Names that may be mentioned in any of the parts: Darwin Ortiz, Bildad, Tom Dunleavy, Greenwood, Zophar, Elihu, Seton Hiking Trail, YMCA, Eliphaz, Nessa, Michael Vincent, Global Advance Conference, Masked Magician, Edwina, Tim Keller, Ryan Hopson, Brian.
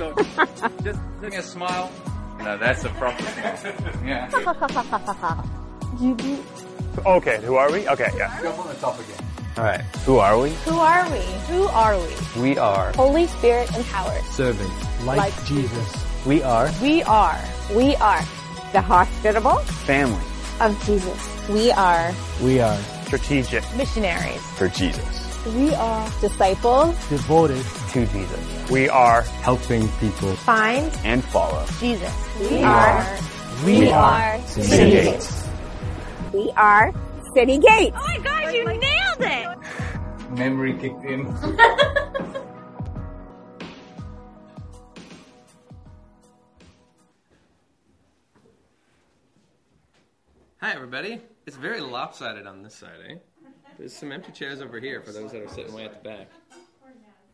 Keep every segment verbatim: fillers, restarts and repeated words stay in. So just give me a smile. No, that's a problem. Yeah. You do. Okay, who are we? Okay, yeah. Go on the top again. All right. Who are we? Who are we? Who are we? We are Holy Spirit empowered. Servant like, like Jesus. We are. We are. We are the hospitable family of Jesus. We are. We are strategic missionaries for Jesus. We are disciples devoted to Jesus. We are helping people find and follow Jesus. We, we are. are. We, we are. are City, City Gates. Gates. We are City Gates. Oh my gosh, you nailed it! Memory kicked in. Hi everybody. It's very lopsided on this side, eh? There's some empty chairs over here for those that are sitting way at the back.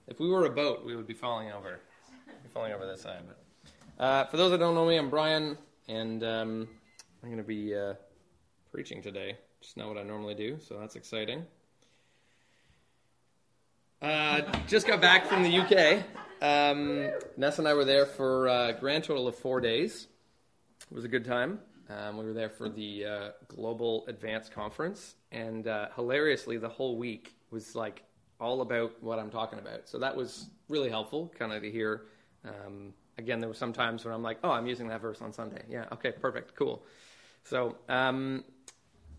If we were a boat, we would be falling over. We'd be falling over this side. But uh, for those that don't know me, I'm Brian, and um, I'm going to be uh, preaching today. Just not what I normally do, so that's exciting. Uh, just got back from the U K. Um, Nessa and I were there for a grand total of four days. It was a good time. Um, we were there for the uh, Global Advance Conference, and uh, hilariously, the whole week was like all about what I'm talking about. So that was really helpful, kind of to hear. Um, again, there were some times when I'm like, "Oh, I'm using that verse on Sunday." Yeah, okay, perfect, cool. So, um,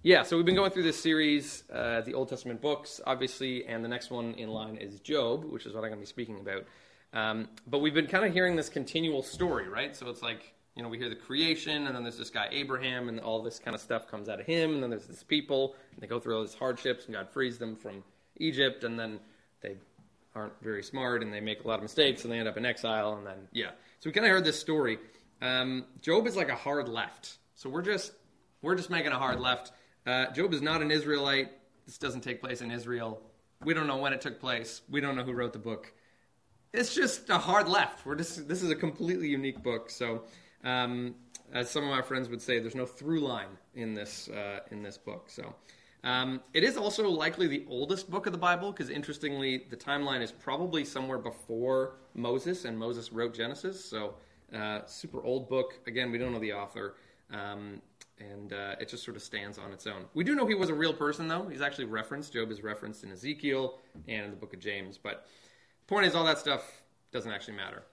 yeah, so we've been going through this series, uh, the Old Testament books, obviously, and the next one in line is Job, which is what I'm going to be speaking about. Um, but we've been kind of hearing this continual story, right? So it's like, you know, we hear the creation, and then there's this guy Abraham, and all this kind of stuff comes out of him, and then there's this people, and they go through all these hardships, and God frees them from Egypt, and then they aren't very smart, and they make a lot of mistakes, and they end up in exile, and then, yeah. So we kind of heard this story. Um, Job is like a hard left. So we're just we're just making a hard left. Uh, Job is not an Israelite. This doesn't take place in Israel. We don't know when it took place. We don't know who wrote the book. It's just a hard left. We're just this is a completely unique book, so... Um, as some of my friends would say, there's no through line in this uh, in this book. So um, it is also likely the oldest book of the Bible because, interestingly, the timeline is probably somewhere before Moses, and Moses wrote Genesis. So uh, super old book. Again, we don't know the author, um, and uh, it just sort of stands on its own. We do know he was a real person, though. He's actually referenced. Job is referenced in Ezekiel and in the book of James. But the point is, all that stuff doesn't actually matter.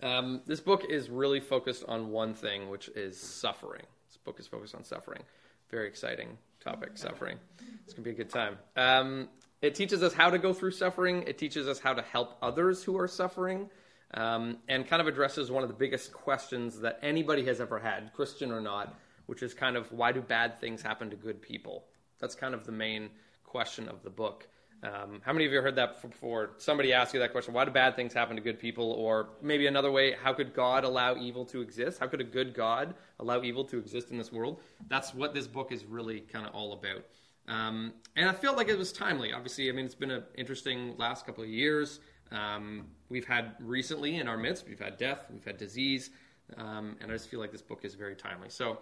Um, this book is really focused on one thing, which is suffering. This book is focused on suffering. Very exciting topic, suffering. It's going to be a good time. Um, it teaches us how to go through suffering. It teaches us how to help others who are suffering, um, and kind of addresses one of the biggest questions that anybody has ever had, Christian or not, which is kind of why do bad things happen to good people? That's kind of the main question of the book. Um, how many of you have heard that before? Somebody asked you that question, why do bad things happen to good people? Or maybe another way, how could God allow evil to exist? How could a good God allow evil to exist in this world? That's what this book is really kind of all about. Um, and I felt like it was timely. Obviously, I mean, it's been an interesting last couple of years. Um, we've had recently in our midst, we've had death, we've had disease. Um, and I just feel like this book is very timely. So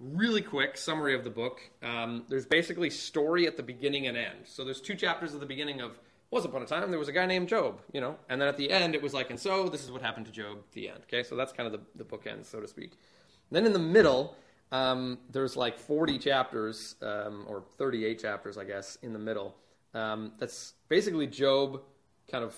really quick summary of the book. Um, there's basically story at the beginning and end. So there's two chapters at the beginning of once upon a time, there was a guy named Job, you know, and then at the end it was like, and so this is what happened to Job at the end. Okay. So that's kind of the, the book ends, so to speak. And then in the middle, um, there's like forty chapters, um, or thirty-eight chapters, I guess, in the middle. Um, that's basically Job kind of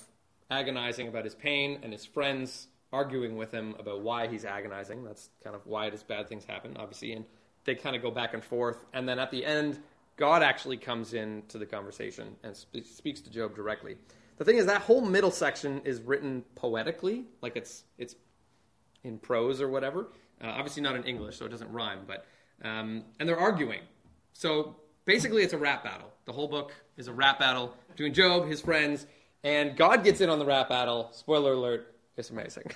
agonizing about his pain and his friends arguing with him about why he's agonizing. That's kind of why it is bad things happen, obviously. And they kind of go back and forth. And then at the end, God actually comes into the conversation and spe- speaks to Job directly. The thing is, that whole middle section is written poetically, like it's it's in prose or whatever. Uh, obviously not in English, so it doesn't rhyme. But um, and they're arguing. So basically it's a rap battle. The whole book is a rap battle between Job, his friends, and God gets in on the rap battle. Spoiler alert. It's amazing.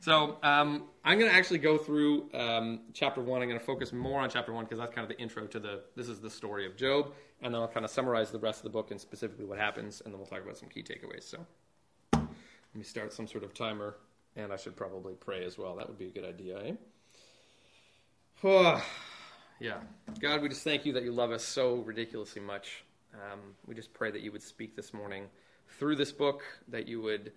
So um, I'm going to actually go through um, chapter one. I'm going to focus more on chapter one because that's kind of the intro to the, this is the story of Job. And then I'll kind of summarize the rest of the book and specifically what happens. And then we'll talk about some key takeaways. So let me start some sort of timer. And I should probably pray as well. That would be a good idea, eh? Oh, yeah. God, we just thank you that you love us so ridiculously much. Um, we just pray that you would speak this morning through this book, that you would...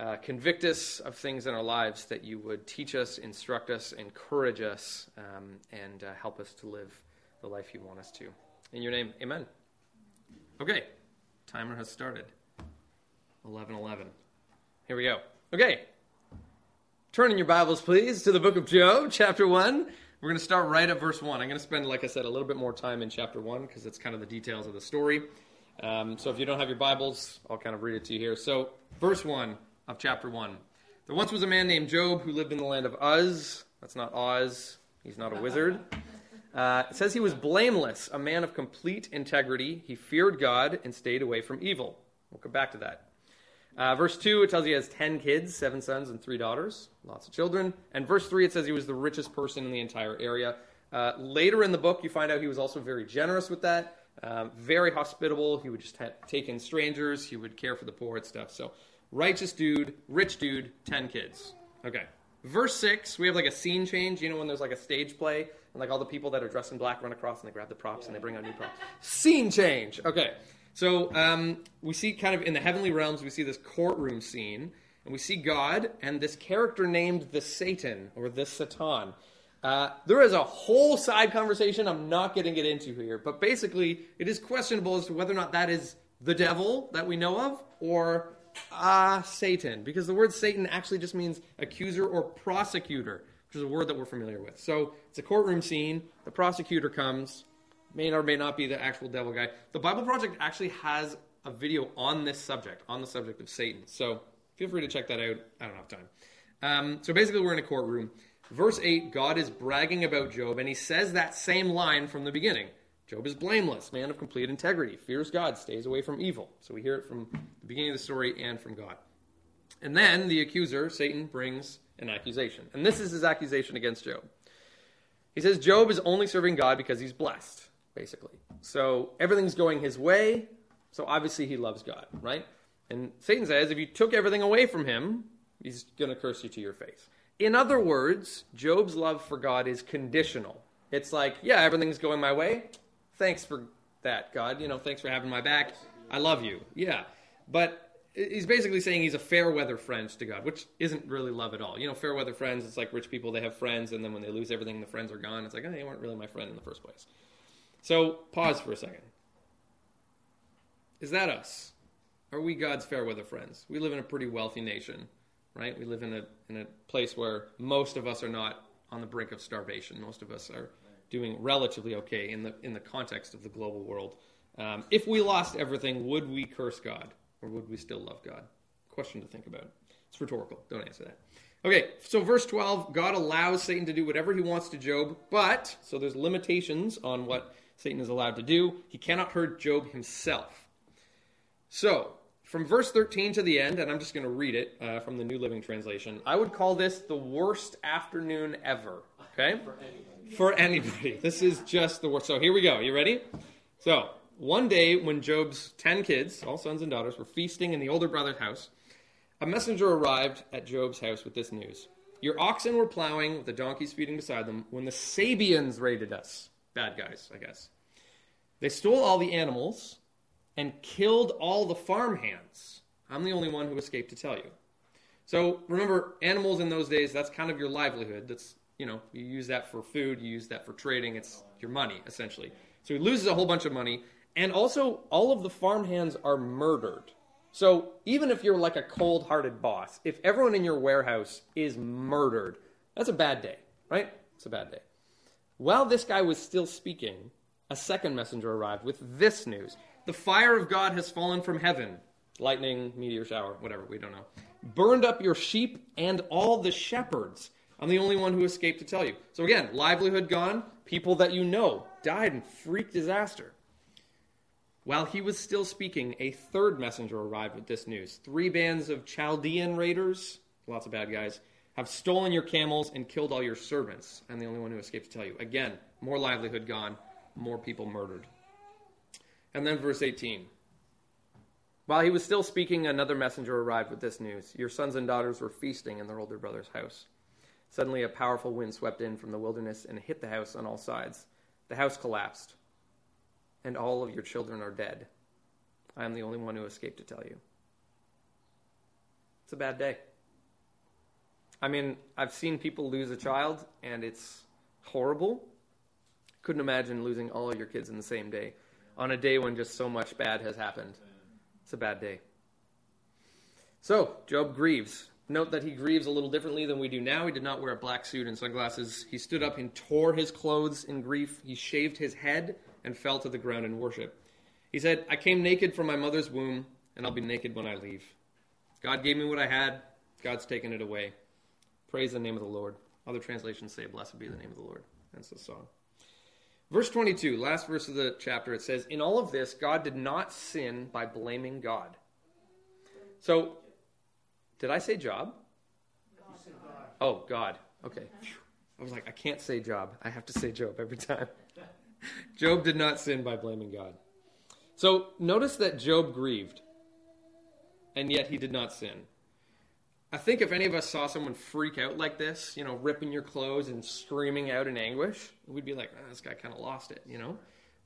Uh, convict us of things in our lives that you would teach us, instruct us, encourage us, um, and uh, help us to live the life you want us to. In your name, amen. Okay, timer has started. eleven eleven. Here we go. Okay, turn in your Bibles, please, to the book of Job, chapter one. We're going to start right at verse one. I'm going to spend, like I said, a little bit more time in chapter one because it's kind of the details of the story. Um, so if you don't have your Bibles, I'll kind of read it to you here. So verse one. Of chapter one. There once was a man named Job who lived in the land of Uz. That's not Oz. He's not a wizard. Uh, it says he was blameless, a man of complete integrity. He feared God and stayed away from evil. We'll come back to that. Uh, verse two, it tells you he has ten kids, seven sons and three daughters. Lots of children. And verse three, it says he was the richest person in the entire area. Uh, later in the book, you find out he was also very generous with that. Uh, very hospitable. He would just ha- take in strangers. He would care for the poor and stuff. So righteous dude, rich dude, ten kids. Okay. Verse six, we have like a scene change. You know when there's like a stage play and like all the people that are dressed in black run across and they grab the props and they bring out new props. Scene change. Okay. So um, we see kind of in the heavenly realms, we see this courtroom scene and we see God and this character named the Satan or the Satan. Uh, there is a whole side conversation I'm not getting it into here, but basically it is questionable as to whether or not that is the devil that we know of or Ah, uh, Satan, because the word Satan actually just means accuser or prosecutor, which is a word that we're familiar with. So it's a courtroom scene. The prosecutor comes, may or may not be the actual devil guy. The Bible Project actually has a video on this subject, on the subject of Satan. So feel free to check that out. I don't have time. Um, so basically we're in a courtroom. Verse eight, God is bragging about Job, and he says that same line from the beginning. Job is blameless, man of complete integrity, fears God, stays away from evil. So we hear it from the beginning of the story and from God. And then the accuser, Satan, brings an accusation. And this is his accusation against Job. He says Job is only serving God because he's blessed, basically. So everything's going his way, so obviously he loves God, right? And Satan says if you took everything away from him, he's going to curse you to your face. In other words, Job's love for God is conditional. It's like, yeah, everything's going my way. Thanks for that, God. You know, thanks for having my back. I love you. Yeah. But he's basically saying he's a fair-weather friend to God, which isn't really love at all. You know, fair-weather friends, it's like rich people, they have friends, and then when they lose everything, the friends are gone. It's like, oh, they weren't really my friend in the first place. So pause for a second. Is that us? Are we God's fair-weather friends? We live in a pretty wealthy nation, right? We live in a in a place where most of us are not on the brink of starvation. Most of us are doing relatively okay in the in the context of the global world. Um, if we lost everything, would we curse God? Or would we still love God? Question to think about. It's rhetorical. Don't answer that. Okay, so verse twelve, God allows Satan to do whatever he wants to Job, but, so there's limitations on what Satan is allowed to do. He cannot hurt Job himself. So, from verse thirteen to the end, and I'm just going to read it uh, from the New Living Translation, I would call this the worst afternoon ever. Okay? For anybody. For anybody. This is just the worst. So here we go. You ready? So one day when Job's ten kids, all sons and daughters, were feasting in the older brother's house, a messenger arrived at Job's house with this news. Your oxen were plowing with the donkeys feeding beside them when the Sabians raided us. Bad guys, I guess. They stole all the animals and killed all the farmhands. I'm the only one who escaped to tell you. So remember, animals in those days, that's kind of your livelihood. That's You know, you use that for food, you use that for trading, it's your money, essentially. So he loses a whole bunch of money, and also all of the farmhands are murdered. So even if you're like a cold-hearted boss, if everyone in your warehouse is murdered, that's a bad day, right? It's a bad day. While this guy was still speaking, a second messenger arrived with this news. The fire of God has fallen from heaven. Lightning, meteor shower, whatever, we don't know. Burned up your sheep and all the shepherds. I'm the only one who escaped to tell you. So again, livelihood gone, people that you know died in freak disaster. While he was still speaking, a third messenger arrived with this news. Three bands of Chaldean raiders, lots of bad guys, have stolen your camels and killed all your servants. I'm the only one who escaped to tell you. Again, more livelihood gone, more people murdered. And then verse eighteen. While he was still speaking, another messenger arrived with this news. Your sons and daughters were feasting in their older brother's house. Suddenly, a powerful wind swept in from the wilderness and hit the house on all sides. The house collapsed, and all of your children are dead. I am the only one who escaped to tell you. It's a bad day. I mean, I've seen people lose a child, and it's horrible. Couldn't imagine losing all of your kids in the same day, on a day when just so much bad has happened. It's a bad day. So, Job grieves. Note that he grieves a little differently than we do now. He did not wear a black suit and sunglasses. He stood up and tore his clothes in grief. He shaved his head and fell to the ground in worship. He said, I came naked from my mother's womb, and I'll be naked when I leave. God gave me what I had. God's taken it away. Praise the name of the Lord. Other translations say, blessed be the name of the Lord. That's the song. Verse twenty-two, last verse of the chapter, it says, in all of this, God did not sin by blaming God. So, did I say Job? God. Oh, God. Okay. I was like, I can't say Job. I have to say Job every time. Job did not sin by blaming God. So notice that Job grieved, and yet he did not sin. I think if any of us saw someone freak out like this, you know, ripping your clothes and screaming out in anguish, we'd be like, oh, this guy kind of lost it, you know?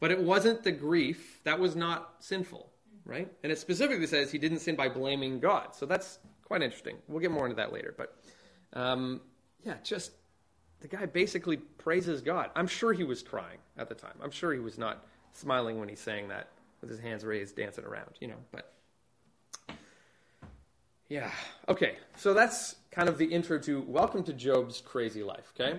But it wasn't the grief. That was not sinful, right? And it specifically says he didn't sin by blaming God. So that's quite interesting. We'll get more into that later. But, um, yeah, just the guy basically praises God. I'm sure he was crying at the time. I'm sure he was not smiling when he sang that with his hands raised, dancing around, you know? But, yeah. Okay, so that's kind of the intro to Welcome to Job's Crazy Life, okay?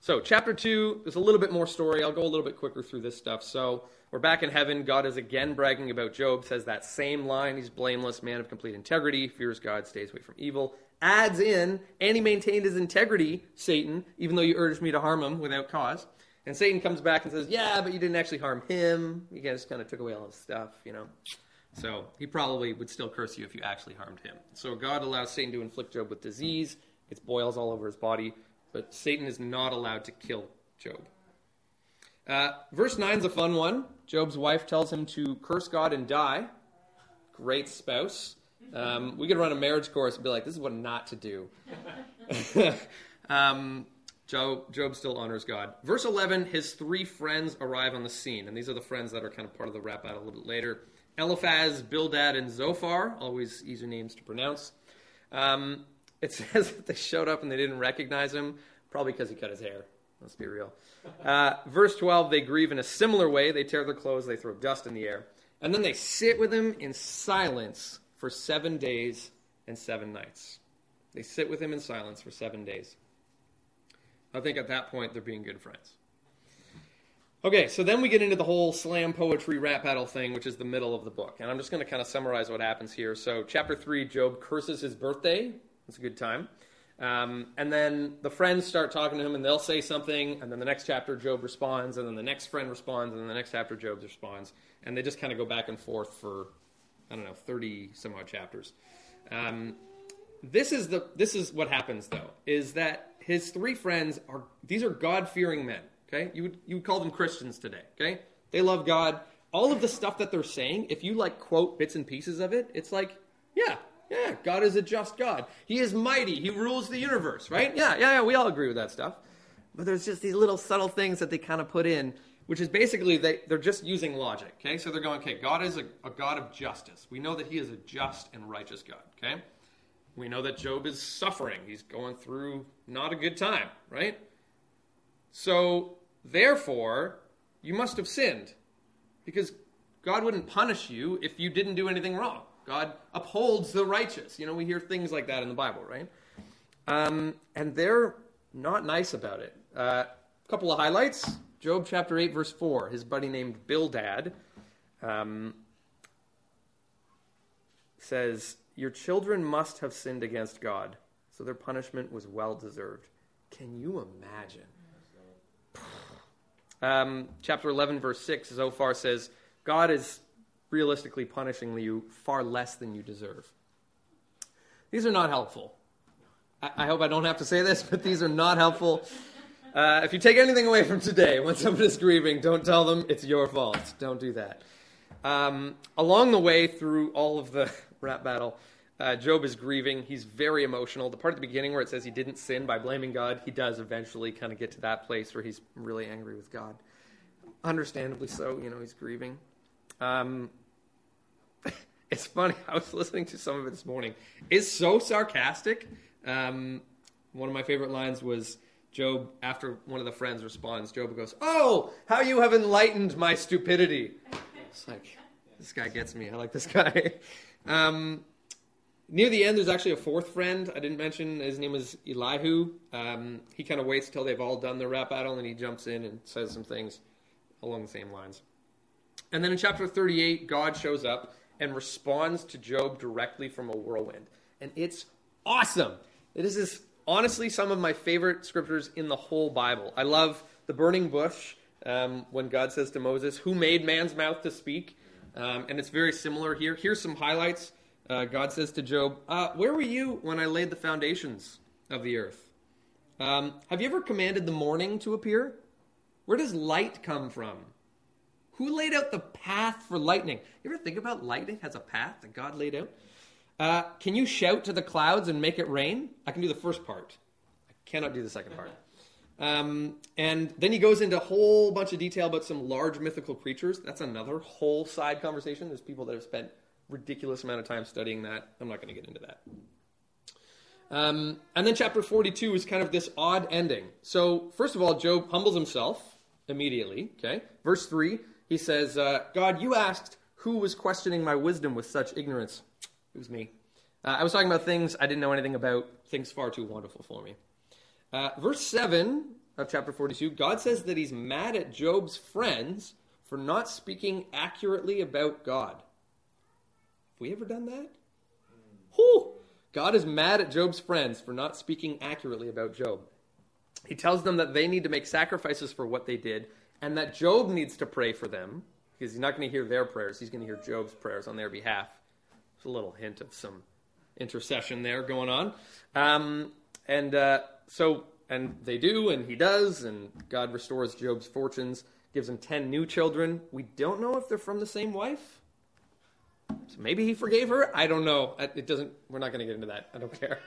So chapter two, there's a little bit more story. I'll go a little bit quicker through this stuff. So we're back in heaven. God is again bragging about Job, says that same line. He's blameless, man of complete integrity, fears God, stays away from evil. Adds in, and he maintained his integrity, Satan, even though you urged me to harm him without cause. And Satan comes back and says, yeah, but you didn't actually harm him. You guys kind of took away all his stuff, you know. So he probably would still curse you if you actually harmed him. So God allows Satan to inflict Job with disease. It's boils all over his body. But Satan is not allowed to kill Job. Uh, verse nine is a fun one. Job's wife tells him to curse God and die. Great spouse. Um, we could run a marriage course and be like, this is what not to do. um, Job, Job still honors God. Verse eleven, his three friends arrive on the scene. And these are the friends that are kind of part of the rap out a little bit later. Eliphaz, Bildad, and Zophar. Always easier names to pronounce. Um... It says that they showed up and they didn't recognize him, probably because he cut his hair. Let's be real. Uh, verse twelve, they grieve in a similar way. They tear their clothes, they throw dust in the air. And then they sit with him in silence for seven days and seven nights. They sit with him in silence for seven days. I think at that point, they're being good friends. Okay, so then we get into the whole slam poetry rap battle thing, which is the middle of the book. And I'm just going to kind of summarize what happens here. So chapter three, Job curses his birthday. It's a good time. Um, and then the friends start talking to him, and they'll say something, and then the next chapter, Job responds, and then the next friend responds, and then the next chapter, Job responds. And they just kind of go back and forth for, I don't know, thirty-some-odd chapters. Um, this is the this is what happens, though, is that his three friends are, these are God-fearing men, okay? You would, you would call them Christians today, okay? They love God. All of the stuff that they're saying, if you, like, quote bits and pieces of it, it's like, yeah, Yeah, God is a just God. He is mighty. He rules the universe, right? Yeah, yeah, yeah, we all agree with that stuff. But there's just these little subtle things that they kind of put in, which is basically they, they're just using logic, okay? So they're going, okay, God is a, a God of justice. We know that he is a just and righteous God, okay? We know that Job is suffering. He's going through not a good time, right? So, therefore, you must have sinned because God wouldn't punish you if you didn't do anything wrong. God upholds the righteous. You know, we hear things like that in the Bible, right? Um, and they're not nice about it. A uh, couple of highlights. Job chapter eight, verse four. His buddy named Bildad um, says, your children must have sinned against God, so their punishment was well-deserved. Can you imagine? um, chapter eleven, verse six, Zophar says, God is realistically punishing you far less than you deserve. These are not helpful. I, I hope I don't have to say this, but these are not helpful. Uh, if you take anything away from today, when somebody's grieving, don't tell them it's your fault. Don't do that. Um, along the way through all of the rap battle, uh, Job is grieving. He's very emotional. The part at the beginning where it says he didn't sin by blaming God, he does eventually kind of get to that place where he's really angry with God. Understandably so, you know, he's grieving. Um, It's funny. I was listening to some of it this morning. It's so sarcastic. Um, one of my favorite lines was Job, after one of the friends responds, Job goes, "Oh, how you have enlightened my stupidity." It's like, this guy gets me. I like this guy. Um, near the end, there's actually a fourth friend I didn't mention. His name is Elihu. Um, he kind of waits till they've all done their rap battle, and he jumps in and says some things along the same lines. And then in chapter thirty-eight, God shows up and responds to Job directly from a whirlwind. And it's awesome. This is honestly some of my favorite scriptures in the whole Bible. I love the burning bush um, when God says to Moses, "Who made man's mouth to speak?" Um, and it's very similar here. Here's some highlights. Uh, God says to Job, uh, "Where were you when I laid the foundations of the earth? Um, have you ever commanded the morning to appear? Where does light come from? Who laid out the path for lightning?" You ever think about lightning has a path that God laid out? Uh, can you shout to the clouds and make it rain? I can do the first part. I cannot do the second part. Um, and then he goes into a whole bunch of detail about some large mythical creatures. That's another whole side conversation. There's people that have spent a ridiculous amount of time studying that. I'm not going to get into that. Um, and then chapter forty-two is kind of this odd ending. So first of all, Job humbles himself immediately. Okay, verse three. He says, uh, "God, you asked who was questioning my wisdom with such ignorance. It was me. Uh, I was talking about things I didn't know anything about, things far too wonderful for me." Uh, verse seven of chapter forty-two, God says that he's mad at Job's friends for not speaking accurately about God. Have we ever done that? Whew! God is mad at Job's friends for not speaking accurately about Job. He tells them that they need to make sacrifices for what they did, and that Job needs to pray for them, because he's not going to hear their prayers. He's going to hear Job's prayers on their behalf. There's a little hint of some intercession there going on. Um, and uh, so, and they do, and he does, and God restores Job's fortunes, gives him ten new children. We don't know if they're from the same wife. So maybe he forgave her. I don't know. It doesn't, we're not going to get into that. I don't care.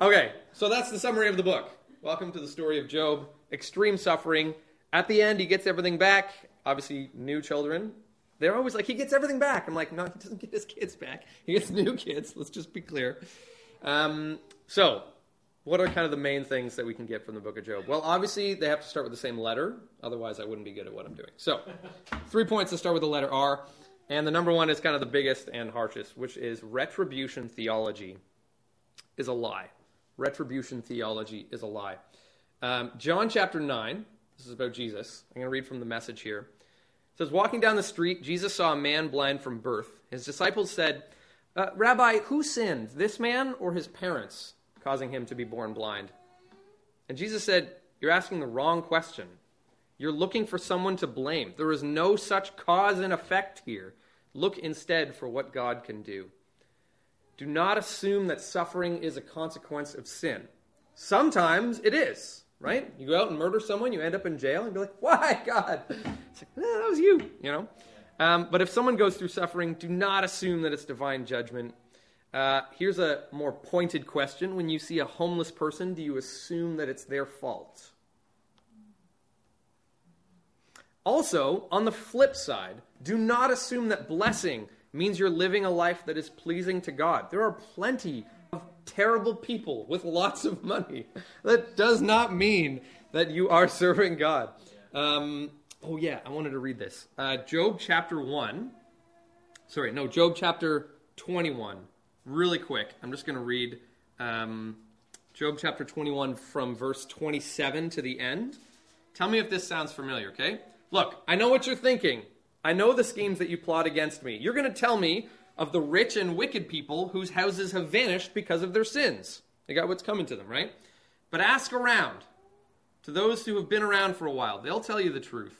Okay, so that's the summary of the book. Welcome to the story of Job. Extreme suffering. At the end, he gets everything back. Obviously, new children. They're always like, he gets everything back. I'm like, no, he doesn't get his kids back. He gets new kids. Let's just be clear. Um, so, what are kind of the main things that we can get from the book of Job? Well, obviously, they have to start with the same letter. Otherwise, I wouldn't be good at what I'm doing. So, three points to start with the letter R. And the number one is kind of the biggest and harshest, which is retribution theology is a lie. Retribution theology is a lie. Um, John chapter nine. This is about Jesus. I'm going to read from the Message here. It says, "Walking down the street, Jesus saw a man blind from birth. His disciples said, uh, 'Rabbi, who sinned, this man or his parents, causing him to be born blind?' And Jesus said, 'You're asking the wrong question. You're looking for someone to blame. There is no such cause and effect here. Look instead for what God can do. Do not assume that suffering is a consequence of sin. Sometimes it is.'" Right? You go out and murder someone, you end up in jail, and be like, "Why, God?" It's like, eh, that was you, you know? Um, but if someone goes through suffering, do not assume that it's divine judgment. Uh, here's a more pointed question. When you see a homeless person, do you assume that it's their fault? Also, on the flip side, do not assume that blessing means you're living a life that is pleasing to God. There are plenty terrible people with lots of money. That does not mean that you are serving God. Um, oh yeah, I wanted to read this. Uh, Job chapter one. Sorry, no, Job chapter twenty-one. Really quick. I'm just going to read um, Job chapter twenty-one from verse twenty-seven to the end. Tell me if this sounds familiar, okay? "Look, I know what you're thinking. I know the schemes that you plot against me. You're going to tell me of the rich and wicked people whose houses have vanished because of their sins." They got what's coming to them, right? "But ask around to those who have been around for a while. They'll tell you the truth.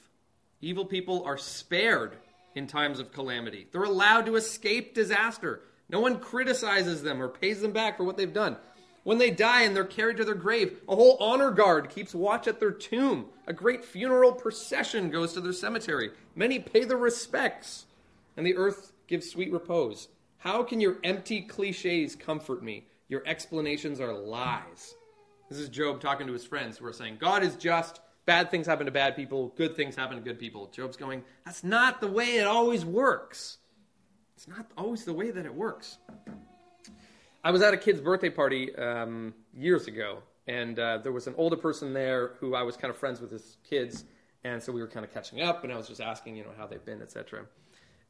Evil people are spared in times of calamity. They're allowed to escape disaster. No one criticizes them or pays them back for what they've done. When they die and they're carried to their grave, a whole honor guard keeps watch at their tomb. A great funeral procession goes to their cemetery. Many pay their respects, and the earth give sweet repose. How can your empty cliches comfort me? Your explanations are lies." This is Job talking to his friends who are saying, God is just, bad things happen to bad people, good things happen to good people. Job's going, that's not the way it always works. It's not always the way that it works. I was at a kid's birthday party um, years ago, and uh, there was an older person there who I was kind of friends with his kids, and so we were kind of catching up, and I was just asking, you know, how they've been, et cetera.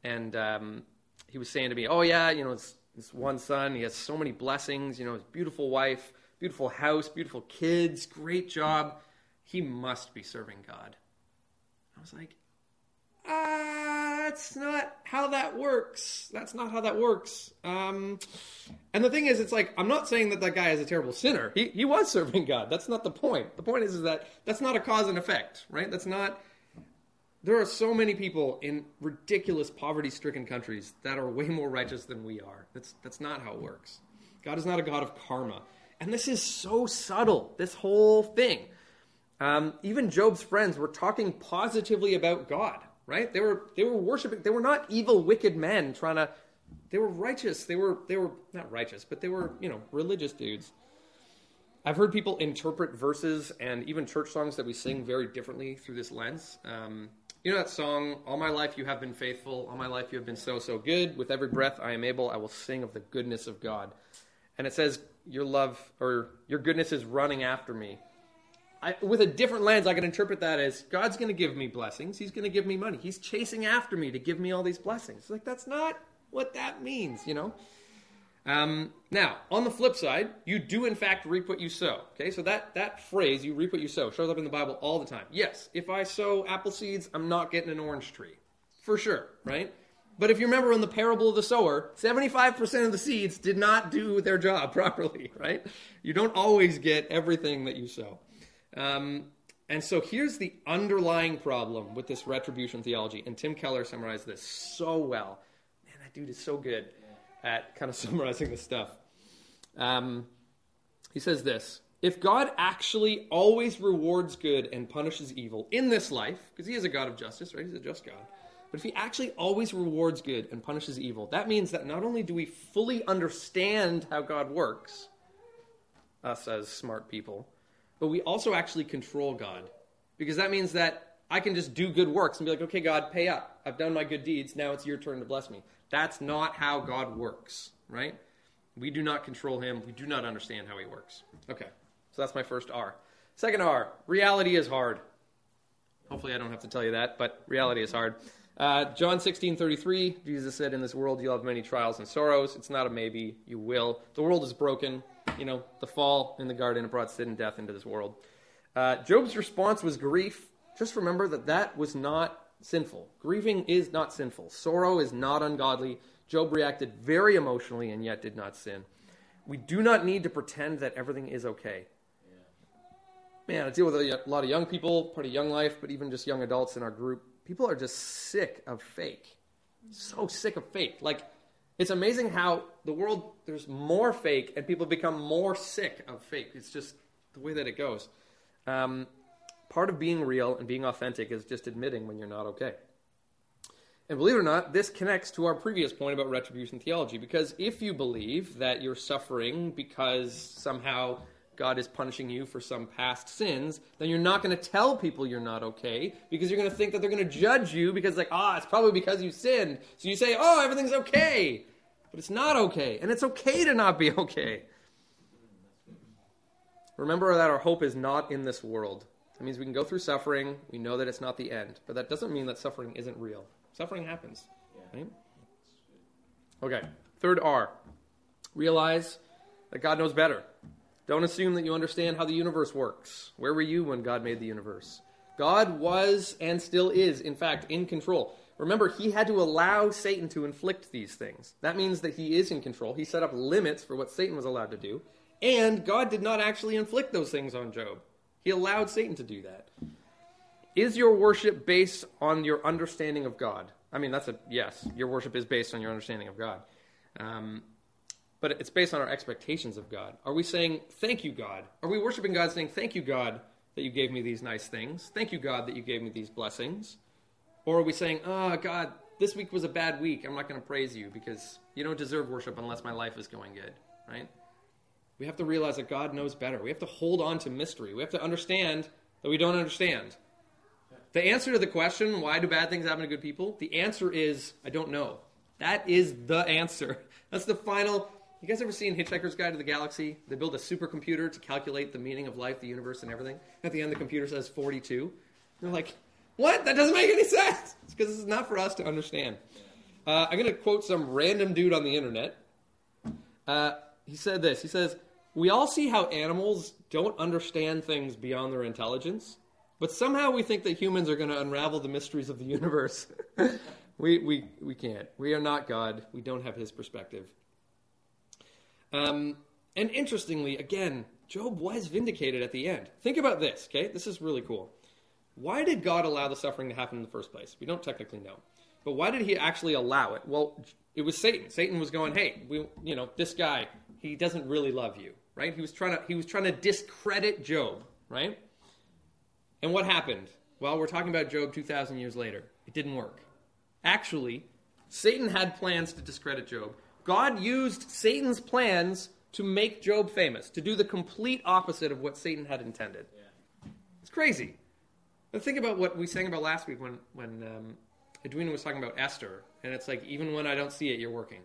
And um, he was saying to me, oh, yeah, you know, it's this one son, he has so many blessings, you know, his beautiful wife, beautiful house, beautiful kids, great job. He must be serving God. I was like, ah, that's not how that works. That's not how that works. Um, and the thing is, it's like, I'm not saying that that guy is a terrible sinner. He he was serving God. That's not the point. The point is, is that that's not a cause and effect, right? That's not... There are so many people in ridiculous poverty-stricken countries that are way more righteous than we are. That's that's not how it works. God is not a God of karma. And this is so subtle, this whole thing. Um, even Job's friends were talking positively about God, right? They were they were worshiping. They were not evil, wicked men trying to. They were righteous. They were they were not righteous, but they were, you know, religious dudes. I've heard people interpret verses and even church songs that we sing very differently through this lens. Um, you know that song, "All my life you have been faithful. All my life you have been so so good. With every breath I am able, I will sing of the goodness of God." And it says, "Your love or your goodness is running after me." I, with a different lens, I can interpret that as God's going to give me blessings. He's going to give me money. He's chasing after me to give me all these blessings. It's like, that's not what that means, you know? Um, now, on the flip side, you do, in fact, reap what you sow. Okay, so that, that phrase, you reap what you sow, shows up in the Bible all the time. Yes, if I sow apple seeds, I'm not getting an orange tree. For sure, right? But if you remember in the parable of the sower, seventy-five percent of the seeds did not do their job properly, right? You don't always get everything that you sow. Um, and so here's the underlying problem with this retribution theology. And Tim Keller summarized this so well. Man, that dude is so good at kind of summarizing this stuff. Um, he says this: if God actually always rewards good and punishes evil in this life, because he is a God of justice, right? He's a just God. But if he actually always rewards good and punishes evil, that means that not only do we fully understand how God works, us as smart people, but we also actually control God, because that means that I can just do good works and be like, okay, God, pay up. I've done my good deeds. Now it's your turn to bless me. That's not how God works, right? We do not control him. We do not understand how he works. Okay, so that's my first R. Second R, reality is hard. Hopefully I don't have to tell you that, but reality is hard. Uh, John sixteen thirty-three, Jesus said, in this world you'll have many trials and sorrows. It's not a maybe. You will. The world is broken. You know, the fall in the garden, it brought sin and death into this world. Uh, Job's response was grief. Just remember that that was not sinful. Grieving is not sinful. Sorrow is not ungodly. Job reacted very emotionally and yet did not sin. We do not need to pretend that everything is okay. Yeah. Man, I deal with a lot of young people, part of young life, but even just young adults in our group. People are just sick of fake. So sick of fake. Like, it's amazing how the world, there's more fake and people become more sick of fake. It's just the way that it goes. Um, part of being real and being authentic is just admitting when you're not okay. And believe it or not, this connects to our previous point about retribution theology, because if you believe that you're suffering because somehow God is punishing you for some past sins, then you're not going to tell people you're not okay, because you're going to think that they're going to judge you because, like, ah, oh, it's probably because you sinned. So you say, oh, everything's okay. But it's not okay, and it's okay to not be okay. Remember that our hope is not in this world. That means we can go through suffering. We know that it's not the end, but that doesn't mean that suffering isn't real. Suffering happens, right? Okay, third R. Realize that God knows better. Don't assume that you understand how the universe works. Where were you when God made the universe? God was and still is, in fact, in control. Remember, he had to allow Satan to inflict these things. That means that he is in control. He set up limits for what Satan was allowed to do. And God did not actually inflict those things on Job. He allowed Satan to do that. Is your worship based on your understanding of God? I mean, that's a yes. Your worship is based on your understanding of God. Um, but it's based on our expectations of God. Are we saying, thank you, God? Are we worshiping God saying, thank you, God, that you gave me these nice things? Thank you, God, that you gave me these blessings? Or are we saying, oh, God, this week was a bad week. I'm not going to praise you because you don't deserve worship unless my life is going good, right? We have to realize that God knows better. We have to hold on to mystery. We have to understand that we don't understand. The answer to the question, why do bad things happen to good people? The answer is, I don't know. That is the answer. That's the final. You guys ever seen Hitchhiker's Guide to the Galaxy? They build a supercomputer to calculate the meaning of life, the universe, and everything. At the end, the computer says forty-two. They're like, what? That doesn't make any sense. It's because this is not for us to understand. Uh, I'm going to quote some random dude on the internet. Uh, he said this. He says, we all see how animals don't understand things beyond their intelligence, but somehow we think that humans are going to unravel the mysteries of the universe. we, we, we can't. We are not God. We don't have his perspective. Um, and interestingly, again, Job was vindicated at the end. Think about this, okay? This is really cool. Why did God allow the suffering to happen in the first place? We don't technically know. But why did he actually allow it? Well, it was Satan. Satan was going, hey, we, you know, this guy, he doesn't really love you, right? He was trying to, he was trying to discredit Job, right? And what happened? Well, we're talking about Job two thousand years later. It didn't work. Actually, Satan had plans to discredit Job. God used Satan's plans to make Job famous, to do the complete opposite of what Satan had intended. Yeah. It's crazy. But think about what we sang about last week when, when um, Edwina was talking about Esther. And it's like, even when I don't see it, you're working.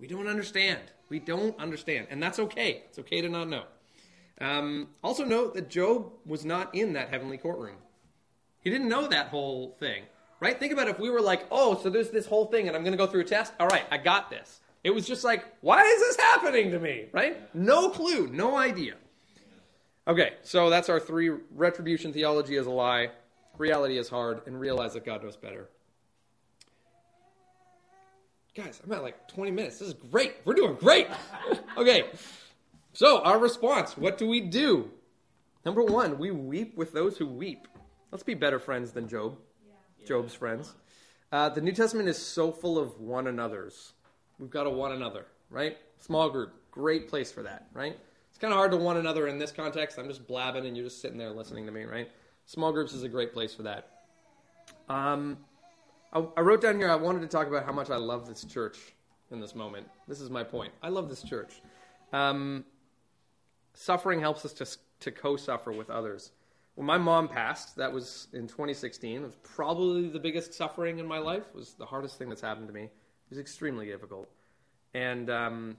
We don't understand. We don't understand. And that's okay. It's okay to not know. Um, also note that Job was not in that heavenly courtroom. He didn't know that whole thing, right? Think about if we were like, oh, so there's this whole thing and I'm going to go through a test. All right, I got this. It was just like, why is this happening to me, right? No clue, no idea. Okay, so that's our three. Retribution theology is a lie. Reality is hard, and realize that God knows better. Guys, I'm at like twenty minutes. This is great. We're doing great. Okay, so our response, what do we do? Number one, we weep with those who weep. Let's be better friends than Job, yeah. Job's friends. Uh, the New Testament is so full of one another's. We've got to one another, right? Small group, great place for that, right? It's kind of hard to one another in this context. I'm just blabbing and you're just sitting there listening to me, right? Small groups is a great place for that. Um, I, I wrote down here, I wanted to talk about how much I love this church in this moment. This is my point. I love this church. Um, suffering helps us to, to co-suffer with others. When my mom passed, that was in twenty sixteen. It was probably the biggest suffering in my life. It was the hardest thing that's happened to me. It was extremely difficult. And um,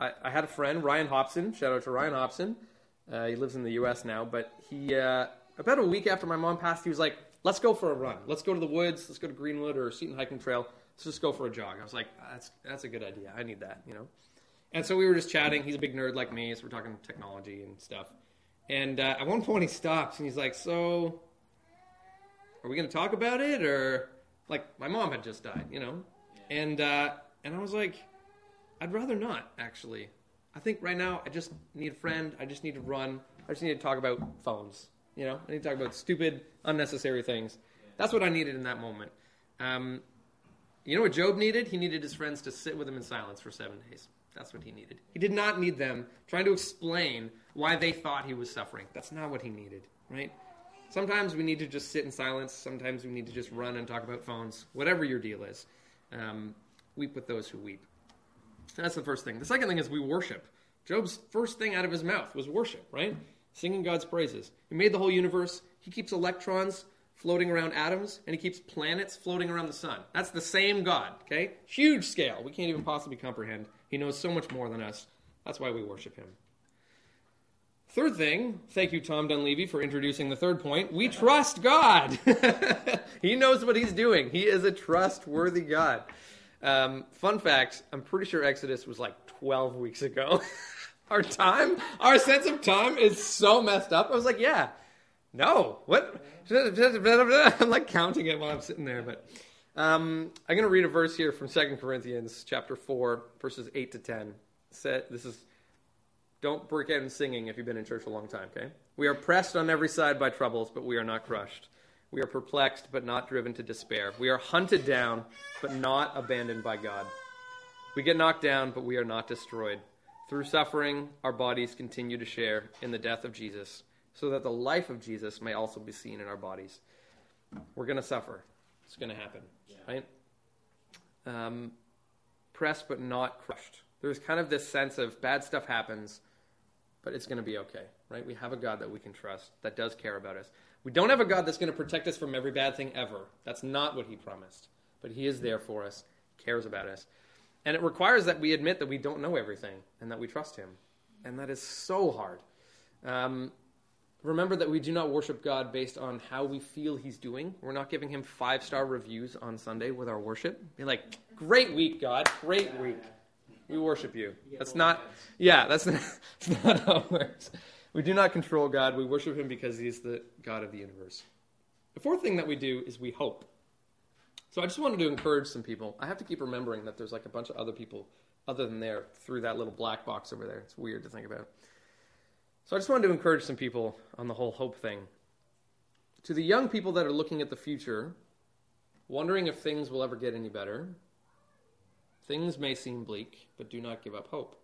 I, I had a friend, Ryan Hopson. Shout out to Ryan Hopson. Uh, he lives in the U S now. But he, uh, about a week after my mom passed, he was like, let's go for a run. Let's go to the woods. Let's go to Greenwood or Seton Hiking Trail. Let's just go for a jog. I was like, that's that's a good idea. I need that, you know. And so we were just chatting. He's a big nerd like me, so we're talking technology and stuff. And uh, at one point he stops, and he's like, so are we going to talk about it? Or, like, my mom had just died, you know. And uh, and I was like, I'd rather not, actually. I think right now I just need a friend. I just need to run. I just need to talk about phones, you know. I need to talk about stupid, unnecessary things. That's what I needed in that moment. Um, you know what Job needed? He needed his friends to sit with him in silence for seven days. That's what he needed. He did not need them trying to explain why they thought he was suffering. That's not what he needed, right? Sometimes we need to just sit in silence. Sometimes we need to just run and talk about phones, whatever your deal is. Um, weep with those who weep. That's the first thing. The second thing is we worship. Job's first thing out of his mouth was worship, right? Singing God's praises. He made the whole universe. He keeps electrons floating around atoms, and he keeps planets floating around the sun. That's the same God, okay? Huge scale. We can't even possibly comprehend. He knows so much more than us. That's why we worship him. Third thing, thank you, Tom Dunleavy, for introducing the third point. We trust God. He knows what he's doing. He is a trustworthy God. Um, fun fact, I'm pretty sure Exodus was like twelve weeks ago. Our time, our sense of time is so messed up. I was like, yeah, no, what? I'm like counting it while I'm sitting there. But um, I'm going to read a verse here from Second Corinthians chapter four, verses eight to ten. This is... Don't break out in singing if you've been in church a long time, okay? We are pressed on every side by troubles, but we are not crushed. We are perplexed, but not driven to despair. We are hunted down, but not abandoned by God. We get knocked down, but we are not destroyed. Through suffering, our bodies continue to share in the death of Jesus, so that the life of Jesus may also be seen in our bodies. We're going to suffer. It's going to happen, right? Um, pressed, but not crushed. There's kind of this sense of bad stuff happens, but it's going to be okay, right? We have a God that we can trust, that does care about us. We don't have a God that's going to protect us from every bad thing ever. That's not what he promised. But he is there for us, cares about us. And it requires that we admit that we don't know everything and that we trust him. And that is so hard. Um, remember that we do not worship God based on how we feel he's doing. We're not giving him five-star reviews on Sunday with our worship. Be like, great week, God, great yeah, week. Yeah. We worship you. Yeah, that's not, yeah, that's not, that's not how it works. We do not control God. We worship him because he is the God of the universe. The fourth thing that we do is we hope. So I just wanted to encourage some people. I have to keep remembering that there's like a bunch of other people other than there through that little black box over there. It's weird to think about. So I just wanted to encourage some people on the whole hope thing. To the young people that are looking at the future, wondering if things will ever get any better, things may seem bleak, but do not give up hope.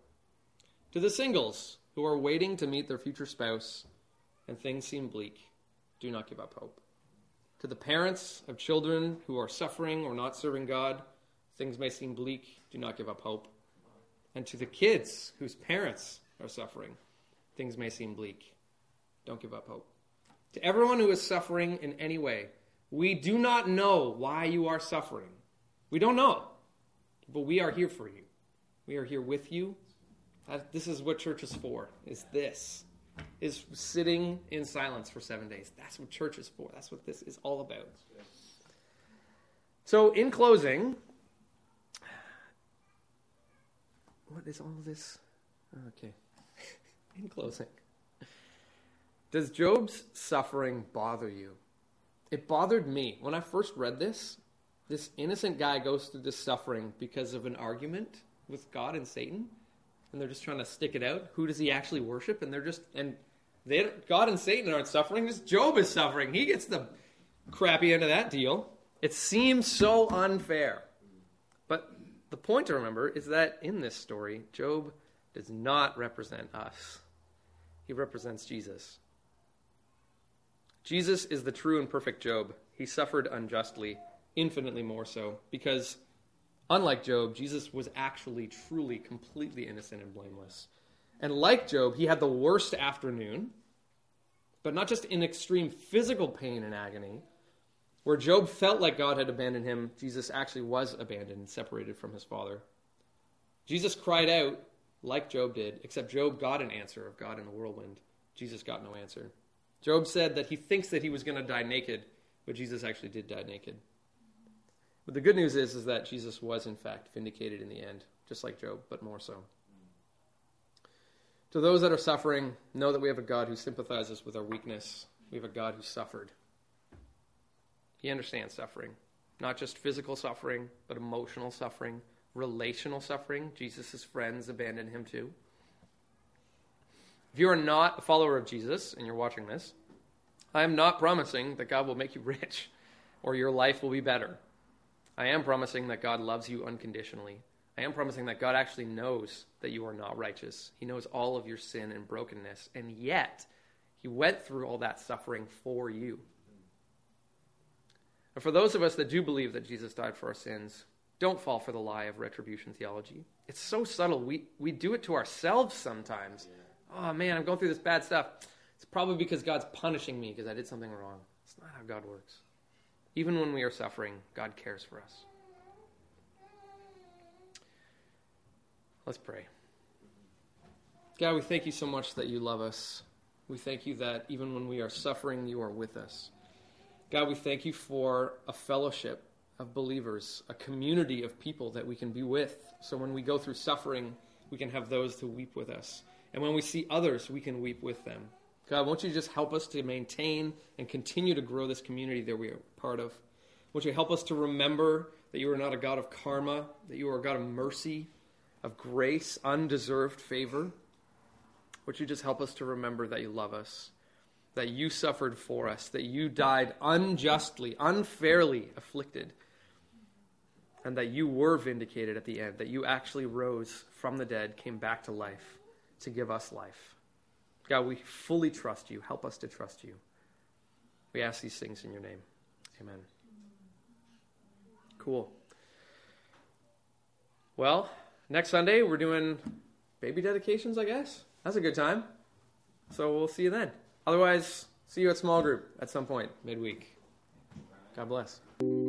To the singles who are waiting to meet their future spouse and things seem bleak, do not give up hope. To the parents of children who are suffering or not serving God, things may seem bleak, do not give up hope. And to the kids whose parents are suffering, things may seem bleak. Don't give up hope. To everyone who is suffering in any way, we do not know why you are suffering. We don't know, but we are here for you. We are here with you. This is what church is for, is this. Is sitting in silence for seven days. That's what church is for. That's what this is all about. So in closing, what is all this? Okay. In closing, does Job's suffering bother you? It bothered me. When I first read this, this innocent guy goes through this suffering because of an argument with God and Satan. And they're just trying to stick it out. Who does he actually worship? And they're just, and they, God and Satan aren't suffering. Just Job is suffering. He gets the crappy end of that deal. It seems so unfair. But the point to remember is that in this story, Job does not represent us. He represents Jesus. Jesus is the true and perfect Job. He suffered unjustly, infinitely more so, because unlike Job, Jesus was actually, truly, completely innocent and blameless. And like Job, he had the worst afternoon, but not just in extreme physical pain and agony. Where Job felt like God had abandoned him, Jesus actually was abandoned and separated from his Father. Jesus cried out like Job did, except Job got an answer of God in the whirlwind. Jesus got no answer. Job said that he thinks that he was going to die naked, but Jesus actually did die naked. But the good news is, is that Jesus was, in fact, vindicated in the end, just like Job, but more so. To those that are suffering, know that we have a God who sympathizes with our weakness. We have a God who suffered. He understands suffering, not just physical suffering, but emotional suffering, relational suffering. Jesus' friends abandoned him too. If you are not a follower of Jesus and you're watching this, I am not promising that God will make you rich or your life will be better. I am promising that God loves you unconditionally. I am promising that God actually knows that you are not righteous. He knows all of your sin and brokenness, and yet he went through all that suffering for you. And for those of us that do believe that Jesus died for our sins, don't fall for the lie of retribution theology. It's so subtle. We we do it to ourselves sometimes. Yeah. Oh man, I'm going through this bad stuff. It's probably because God's punishing me because I did something wrong. It's not how God works. Even when we are suffering, God cares for us. Let's pray. God, we thank you so much that you love us. We thank you that even when we are suffering, you are with us. God, we thank you for a fellowship of believers, a community of people that we can be with. So when we go through suffering, we can have those to weep with us. And when we see others, we can weep with them. God, won't you just help us to maintain and continue to grow this community that we are part of? Won't you help us to remember that you are not a God of karma, that you are a God of mercy, of grace, undeserved favor? Won't you just help us to remember that you love us, that you suffered for us, that you died unjustly, unfairly afflicted, and that you were vindicated at the end, that you actually rose from the dead, came back to life to give us life. God, we fully trust you. Help us to trust you. We ask these things in your name. Amen. Cool. Well, next Sunday, we're doing baby dedications, I guess. That's a good time. So we'll see you then. Otherwise, see you at small group at some point midweek. God bless.